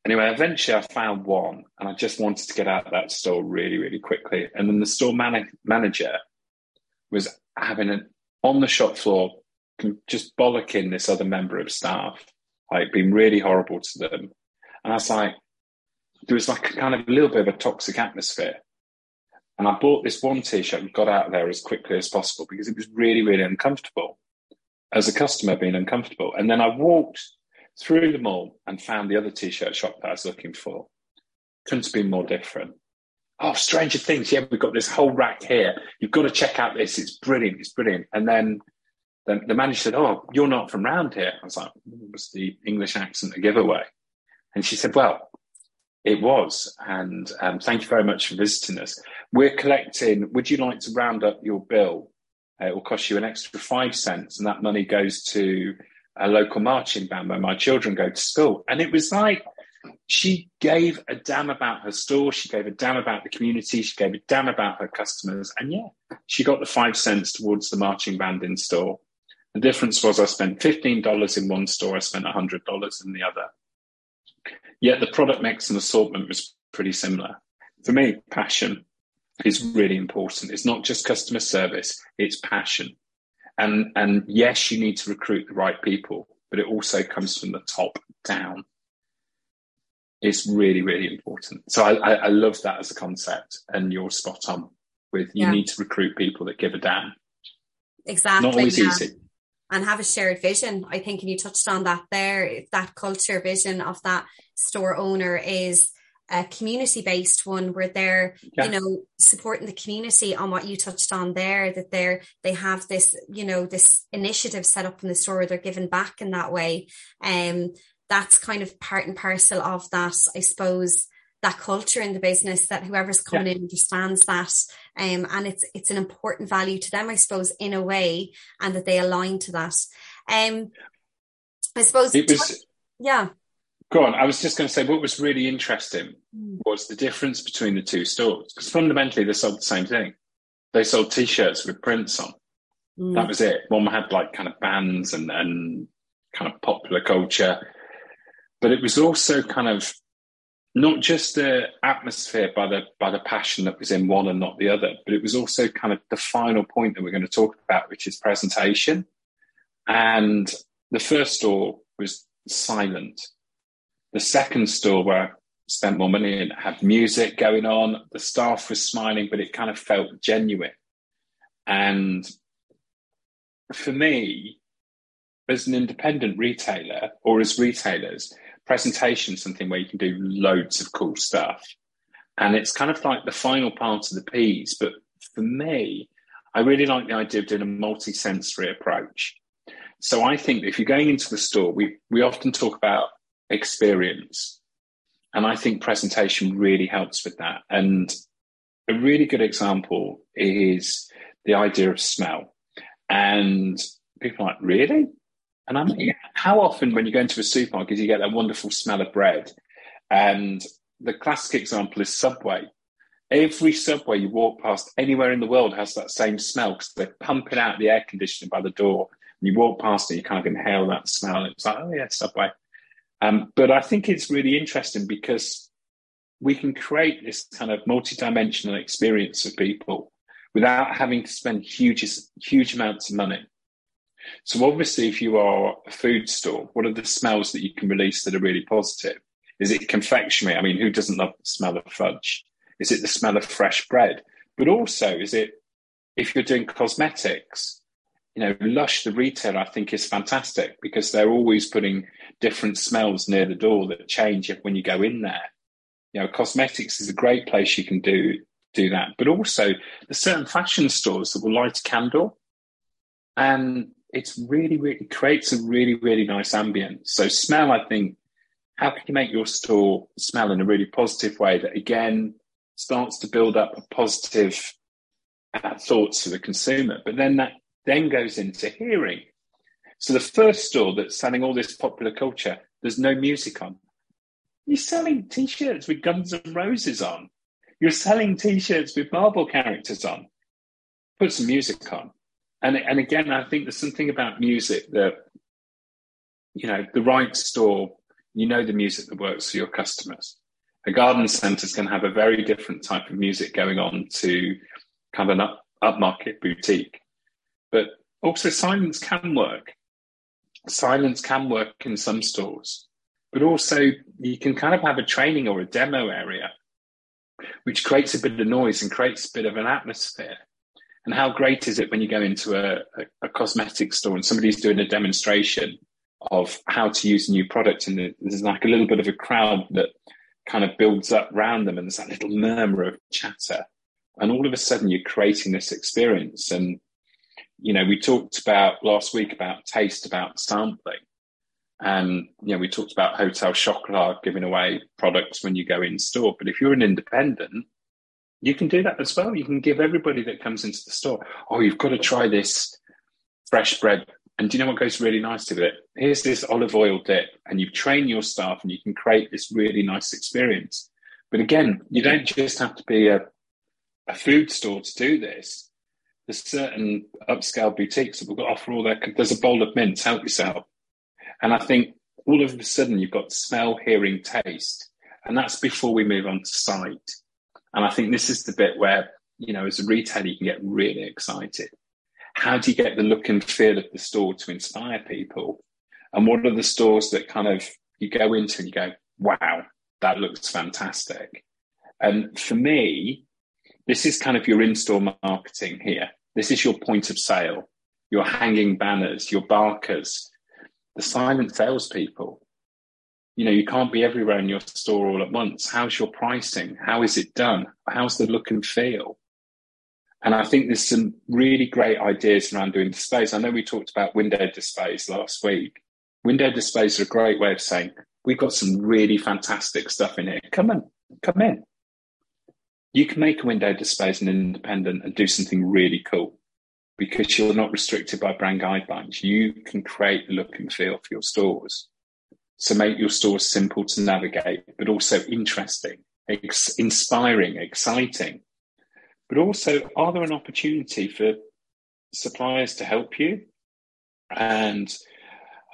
Anyway, eventually I found one, and I just wanted to get out of that store really, really quickly. And then the store man- manager was having an on the shop floor, just bollocking this other member of staff, like being really horrible to them. And I was like, there was like a kind of a little bit of a toxic atmosphere. And I bought this one T-shirt and got out of there as quickly as possible because it was really, really uncomfortable as a customer being uncomfortable. And then I walked through the mall and found the other T-shirt shop that I was looking for. Couldn't have been more different. Oh, Stranger Things. Yeah, we've got this whole rack here. You've got to check out this. It's brilliant. It's brilliant. And then the, the manager said, oh, you're not from round here. I was like, was the English accent a giveaway? And she said, well, It was. And um, thank you very much for visiting us. We're collecting, would you like to round up your bill? Uh, it will cost you an extra five cents. And that money goes to a local marching band where my children go to school. And it was like, she gave a damn about her store. She gave a damn about the community. She gave a damn about her customers. And yeah, she got the five cents towards the marching band in store. The difference was I spent fifteen dollars in one store. I spent one hundred dollars in the other. Yet the product mix and assortment was pretty similar. For me, passion is really important. It's not just customer service, it's passion. And, and yes, you need to recruit the right people, but it also comes from the top down. It's really, really important. So I, I, I love that as a concept, and you're spot on with you yeah. need to recruit people that give a damn. Exactly. Not always yeah. easy. And have a shared vision. I think, and you touched on that there, that culture vision of that store owner is a community-based one where they're, yeah. you know, supporting the community on what you touched on there, that they're, they have this, you know, this initiative set up in the store where they're giving back in that way. Um, that's kind of part and parcel of that, I suppose, that culture in the business, that whoever's coming yeah. in understands that. Um, and it's it's an important value to them, I suppose, in a way, and that they align to that. Um, I suppose... It was, yeah. Go on. I was just going to say, what was really interesting mm. was the difference between the two stores. Because fundamentally, they sold the same thing. They sold T-shirts with prints on. Mm. That was it. One had like kind of bands and, and kind of popular culture. But it was also kind of not just the atmosphere by the by the passion that was in one and not the other, but it was also kind of the final point that we're going to talk about, which is presentation. And the first store was silent. The second store, where I spent more money and had music going on, the staff was smiling, but it kind of felt genuine. And for me, as an independent retailer or as retailers, presentation is something where you can do loads of cool stuff. And it's kind of like the final part of the P's. But for me, I really like the idea of doing a multi-sensory approach. So I think that if you're going into the store, we, we often talk about experience. And I think presentation really helps with that. And a really good example is the idea of smell. And people are like, really? And I'm like, how often when you go into a supermarket, you get that wonderful smell of bread? And the classic example is Subway. Every Subway you walk past anywhere in the world has that same smell because they're pumping out the air conditioning by the door. And you walk past and you kind of inhale that smell. It's like, oh, yeah, Subway. Um, but I think it's really interesting because we can create this kind of multidimensional experience of people without having to spend huge, huge amounts of money. So obviously, if you are a food store, what are the smells that you can release that are really positive? Is it confectionery? I mean, who doesn't love the smell of fudge? Is it the smell of fresh bread? But also, is it, if you're doing cosmetics, you know, Lush, the retailer, I think is fantastic because they're always putting different smells near the door that change when you go in there. You know, cosmetics is a great place you can do, do that. But also, there's certain fashion stores that will light a candle and it's really, really creates a really, really nice ambience. So smell, I think, how can you make your store smell in a really positive way that, again, starts to build up a positive uh, thoughts to the consumer? But then that then goes into hearing. So the first store that's selling all this popular culture, there's no music on. You're selling T-shirts with Guns and Roses on. You're selling T-shirts with Marvel characters on. Put some music on. And and again, I think there's something about music that, you know, the right store, you know the music that works for your customers. A garden centre is going to have a very different type of music going on to kind of an up, upmarket boutique. But also silence can work. Silence can work in some stores. But also you can kind of have a training or a demo area, which creates a bit of noise and creates a bit of an atmosphere. And how great is it when you go into a, a, a cosmetic store and somebody's doing a demonstration of how to use a new product, and there's like a little bit of a crowd that kind of builds up around them, and there's that little murmur of chatter, and all of a sudden you're creating this experience. And you know, we talked about last week about taste, about sampling, And, you know, we talked about Hotel Chocolat giving away products when you go in store. But if you're an independent, you can do that as well. You can give everybody that comes into the store, oh, you've got to try this fresh bread. And do you know what goes really nicely with it? Here's this olive oil dip, and you train your staff and you can create this really nice experience. But again, you don't just have to be a, a food store to do this. There's certain upscale boutiques that will offer all their, there's a bowl of mints, help yourself. And I think all of a sudden you've got smell, hearing, taste. And that's before we move on to sight. And I think this is the bit where, you know, as a retailer, you can get really excited. How do you get the look and feel of the store to inspire people? And what are the stores that kind of you go into and you go, wow, that looks fantastic. And for me, this is kind of your in-store marketing here. This is your point of sale, your hanging banners, your barkers, the silent salespeople. You know, you can't be everywhere in your store all at once. How's your pricing? How is it done? How's the look and feel? And I think there's some really great ideas around doing displays. I know we talked about window displays last week. Window displays are a great way of saying, we've got some really fantastic stuff in here. Come on, come in. You can make a window display as an independent and do something really cool because you're not restricted by brand guidelines. You can create the look and feel for your stores. So make your stores simple to navigate, but also interesting, ex- inspiring, exciting. But also, are there an opportunity for suppliers to help you? And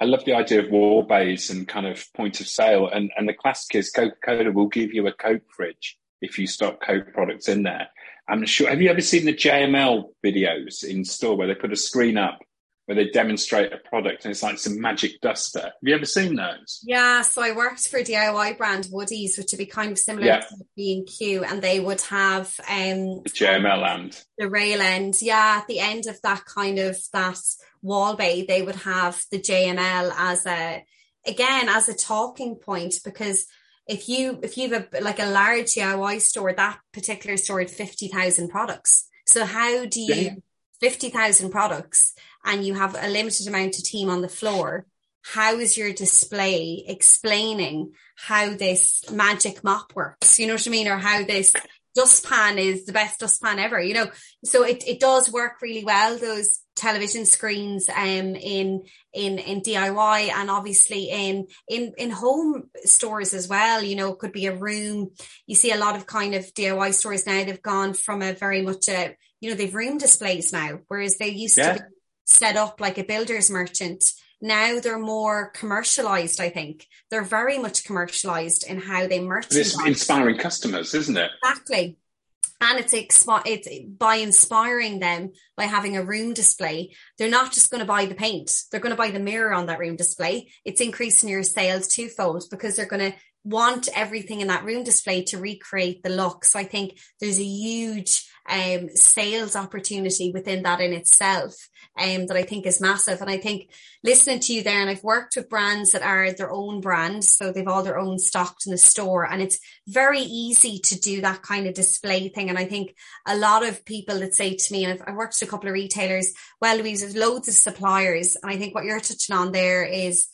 I love the idea of war bays and kind of point of sale. And, and the classic is Coca-Cola will give you a Coke fridge if you stock Coke products in there. I'm sure. Have you ever seen the J M L videos in store where they put a screen up where they demonstrate a product and it's like some magic duster? Have you ever seen those? Yeah, so I worked for a D I Y brand, Woody's, which would be kind of similar yeah. to B and Q, and they would have... Um, the J M L end. The rail end, yeah. At the end of that kind of, that wall bay, they would have the J M L as a, again, as a talking point, because if you, if you have a, like a large D I Y store, that particular store had fifty thousand products. So how do you... Yeah. fifty thousand products and you have a limited amount of team on the floor, how is your display explaining how this magic mop works? You know what I mean? Or how this dustpan is the best dustpan ever, you know? So it, it does work really well, those television screens um, in, in, in D I Y and obviously in, in, in home stores as well. You know, it could be a room. You see a lot of kind of D I Y stores now, they've gone from a very much a, you know, they've room displays now, whereas they used yeah. to be set up like a builder's merchant. Now they're more commercialized, I think. They're very much commercialized in how they merchandise. It's inspiring customers, isn't it? Exactly. And it's, expi- it's by inspiring them, by having a room display, they're not just going to buy the paint. They're going to buy the mirror on that room display. It's increasing your sales twofold because they're going to want everything in that room display to recreate the look. So I think there's a huge um, sales opportunity within that in itself um, that I think is massive. And I think listening to you there, and I've worked with brands that are their own brand, so they've all their own stocked in the store, and it's very easy to do that kind of display thing. And I think a lot of people that say to me, and I've, I've worked with a couple of retailers, well, Louise, there's loads of suppliers. And I think what you're touching on there is,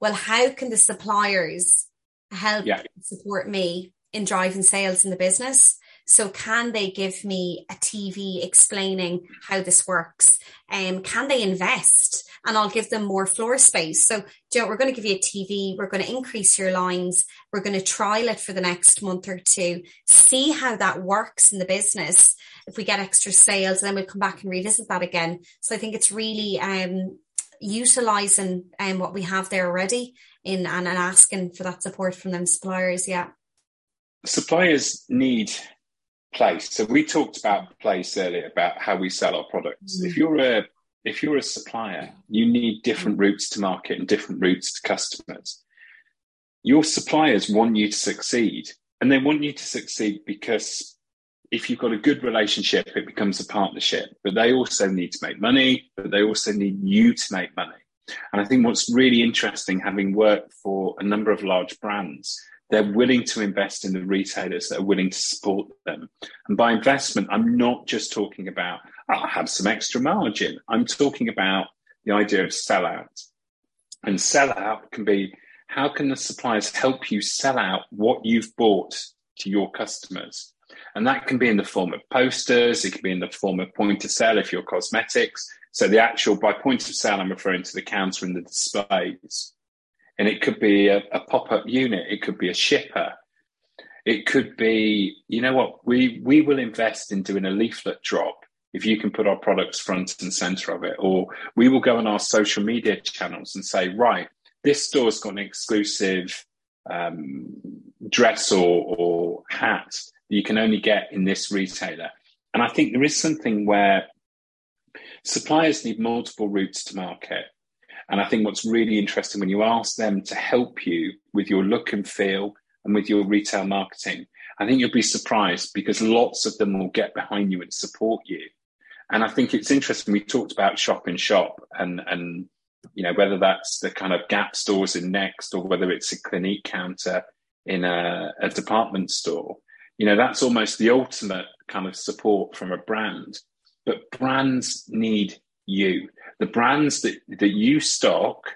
well, how can the suppliers help yeah. support me in driving sales in the business? So can they give me a T V explaining how this works? Um, can they invest? And I'll give them more floor space. So, you know, we're going to give you a T V. We're going to increase your lines. We're going to trial it for the next month or two. See how that works in the business. If we get extra sales, then we'll come back and revisit that again. So I think it's really um, utilising um, what we have there already in and, and asking for that support from them suppliers, yeah. Suppliers need place. So we talked about place earlier, about how we sell our products. Mm. If you're a if you're a supplier, you need different routes to market and different routes to customers. Your suppliers want you to succeed, and they want you to succeed because if you've got a good relationship, it becomes a partnership. But they also need to make money, but they also need you to make money. And I think what's really interesting, having worked for a number of large brands, they're willing to invest in the retailers that are willing to support them. And by investment, I'm not just talking about, oh, I have some extra margin. I'm talking about the idea of sellout. And sell out can be, how can the suppliers help you sell out what you've bought to your customers? And that can be in the form of posters. It can be in the form of point of sale if you're cosmetics. So the actual, by point of sale, I'm referring to the counter and the displays. And it could be a, a pop-up unit. It could be a shipper. It could be, you know what, we, we will invest in doing a leaflet drop if you can put our products front and center of it. Or we will go on our social media channels and say, right, this store's got an exclusive um, dress or, or hat that you can only get in this retailer. And I think there is something where suppliers need multiple routes to market. And I think what's really interesting when you ask them to help you with your look and feel and with your retail marketing, I think you'll be surprised because lots of them will get behind you and support you. And I think it's interesting. We talked about shop in shop and, and you know, whether that's the kind of Gap stores in Next or whether it's a Clinique counter in a, a department store, you know, that's almost the ultimate kind of support from a brand. But brands need you. The brands that, that you stock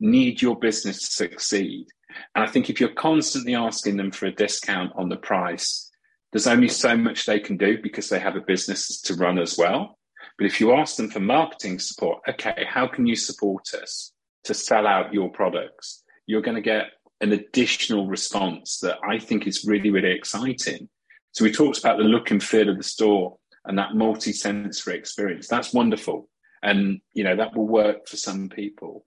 need your business to succeed. And I think if you're constantly asking them for a discount on the price, there's only so much they can do because they have a business to run as well. But if you ask them for marketing support, okay, how can you support us to sell out your products? You're going to get an additional response that I think is really, really exciting. So we talked about the look and feel of the store and that multi-sensory experience. That's wonderful. And, you know, that will work for some people.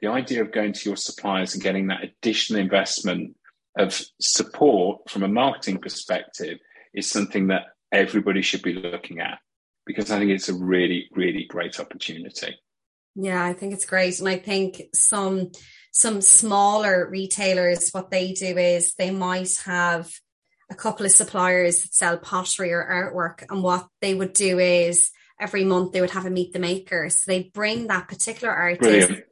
The idea of going to your suppliers and getting that additional investment of support from a marketing perspective is something that everybody should be looking at, because I think it's a really, really great opportunity. Yeah, I think it's great. And I think some some smaller retailers, what they do is they might have a couple of suppliers that sell pottery or artwork. And what they would do is every month they would have a meet the maker. So they bring that particular artist, Brilliant.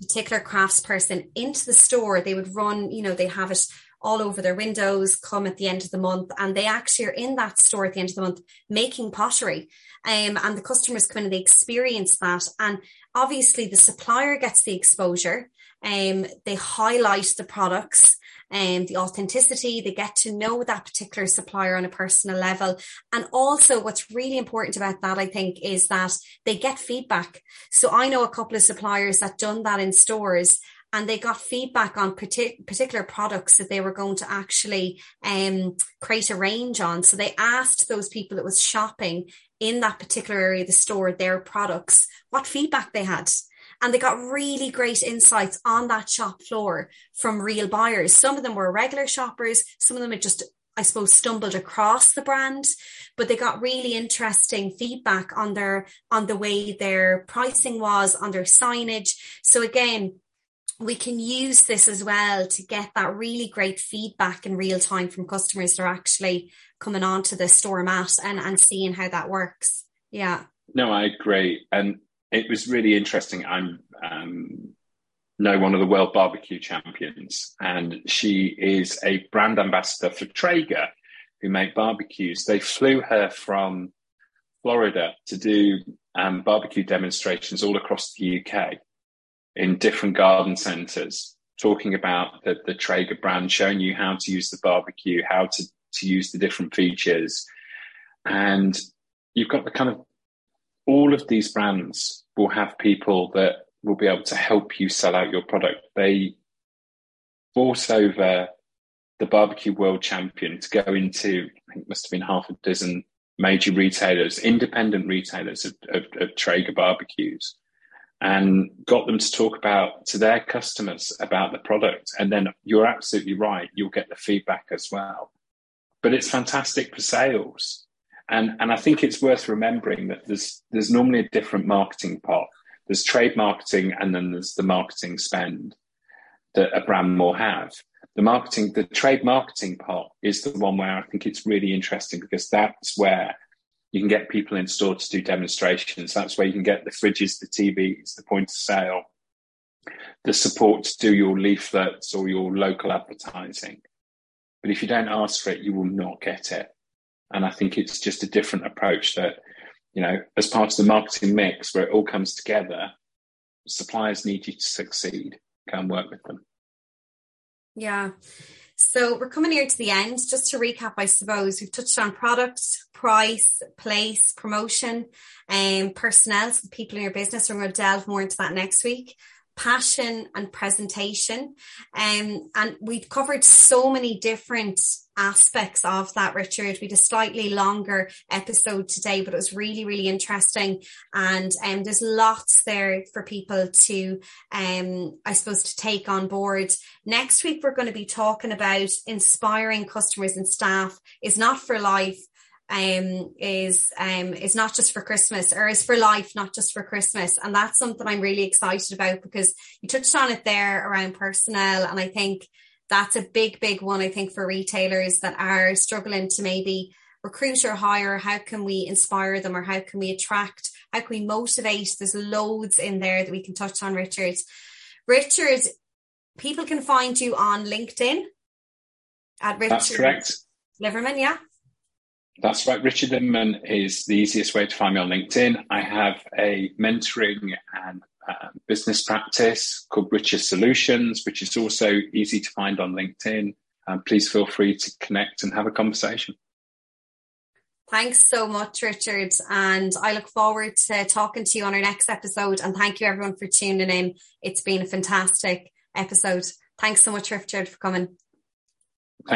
particular craftsperson into the store. They would run, you know, they have it all over their windows, come at the end of the month, and they actually are in that store at the end of the month making pottery. Um, and the customers come in and they experience that. And obviously the supplier gets the exposure. Um, they highlight the products and um, the authenticity. They get to know that particular supplier on a personal level. And also what's really important about that, I think, is that they get feedback. So I know a couple of suppliers that done that in stores, and they got feedback on partic- particular products that they were going to actually um, create a range on. So they asked those people that was shopping in that particular area of the store, their products, what feedback they had. And they got really great insights on that shop floor from real buyers. Some of them were regular shoppers. Some of them had just, I suppose, stumbled across the brand, but they got really interesting feedback on their, on the way their pricing was, on their signage. So again, we can use this as well to get that really great feedback in real time from customers that are actually coming onto the store mat and, and seeing how that works. Yeah. No, I agree. And it was really interesting. I'm um, know one of the world barbecue champions, and she is a brand ambassador for Traeger, who make barbecues. They flew her from Florida to do um, barbecue demonstrations all across the U K in different garden centres, talking about the, the Traeger brand, showing you how to use the barbecue, how to, to use the different features. And you've got the kind of, all of these brands will have people that will be able to help you sell out your product. They force over the barbecue world champion to go into, I think it must have been half a dozen major retailers, independent retailers of, of, of Traeger barbecues, and got them to talk about to their customers about the product. And then you're absolutely right, you'll get the feedback as well. But it's fantastic for sales. And, and I think it's worth remembering that there's there's normally a different marketing pot. There's trade marketing, and then there's the marketing spend that a brand will have. The marketing, the trade marketing pot is the one where I think it's really interesting, because that's where you can get people in store to do demonstrations. That's where you can get the fridges, the T Vs, the point of sale, the support to do your leaflets or your local advertising. But if you don't ask for it, you will not get it. And I think it's just a different approach that, you know, as part of the marketing mix where it all comes together, suppliers need you to succeed. come work with them. Yeah. So we're coming here to the end. Just to recap, I suppose we've touched on product, price, place, promotion, and um, personnel. So the people in your business, we're going to delve more into that next week. Passion and presentation. Um, and we've covered so many different aspects of that, Richard. We did a slightly longer episode today, but it was really, really interesting. And um, there's lots there for people to, um, I suppose, to take on board. Next week, we're going to be talking about inspiring customers and staff is not for life. um is um is not just for Christmas, or is for life, not just for Christmas. And that's something I'm really excited about, because you touched on it there around personnel, and I think that's a big big one, I think, for retailers that are struggling to maybe recruit or hire. How can we inspire them, or how can we attract, how can we motivate? There's loads in there that we can touch on. Richard Richard people can find you on LinkedIn at Richard that's correct Lieberman. Yeah, that's right. Richard Lieberman is the easiest way to find me on LinkedIn. I have a mentoring and uh, business practice called Richard Solutions, which is also easy to find on LinkedIn. Um, please feel free to connect and have a conversation. Thanks so much, Richard. And I look forward to talking to you on our next episode. And thank you, everyone, for tuning in. It's been a fantastic episode. Thanks so much, Richard, for coming.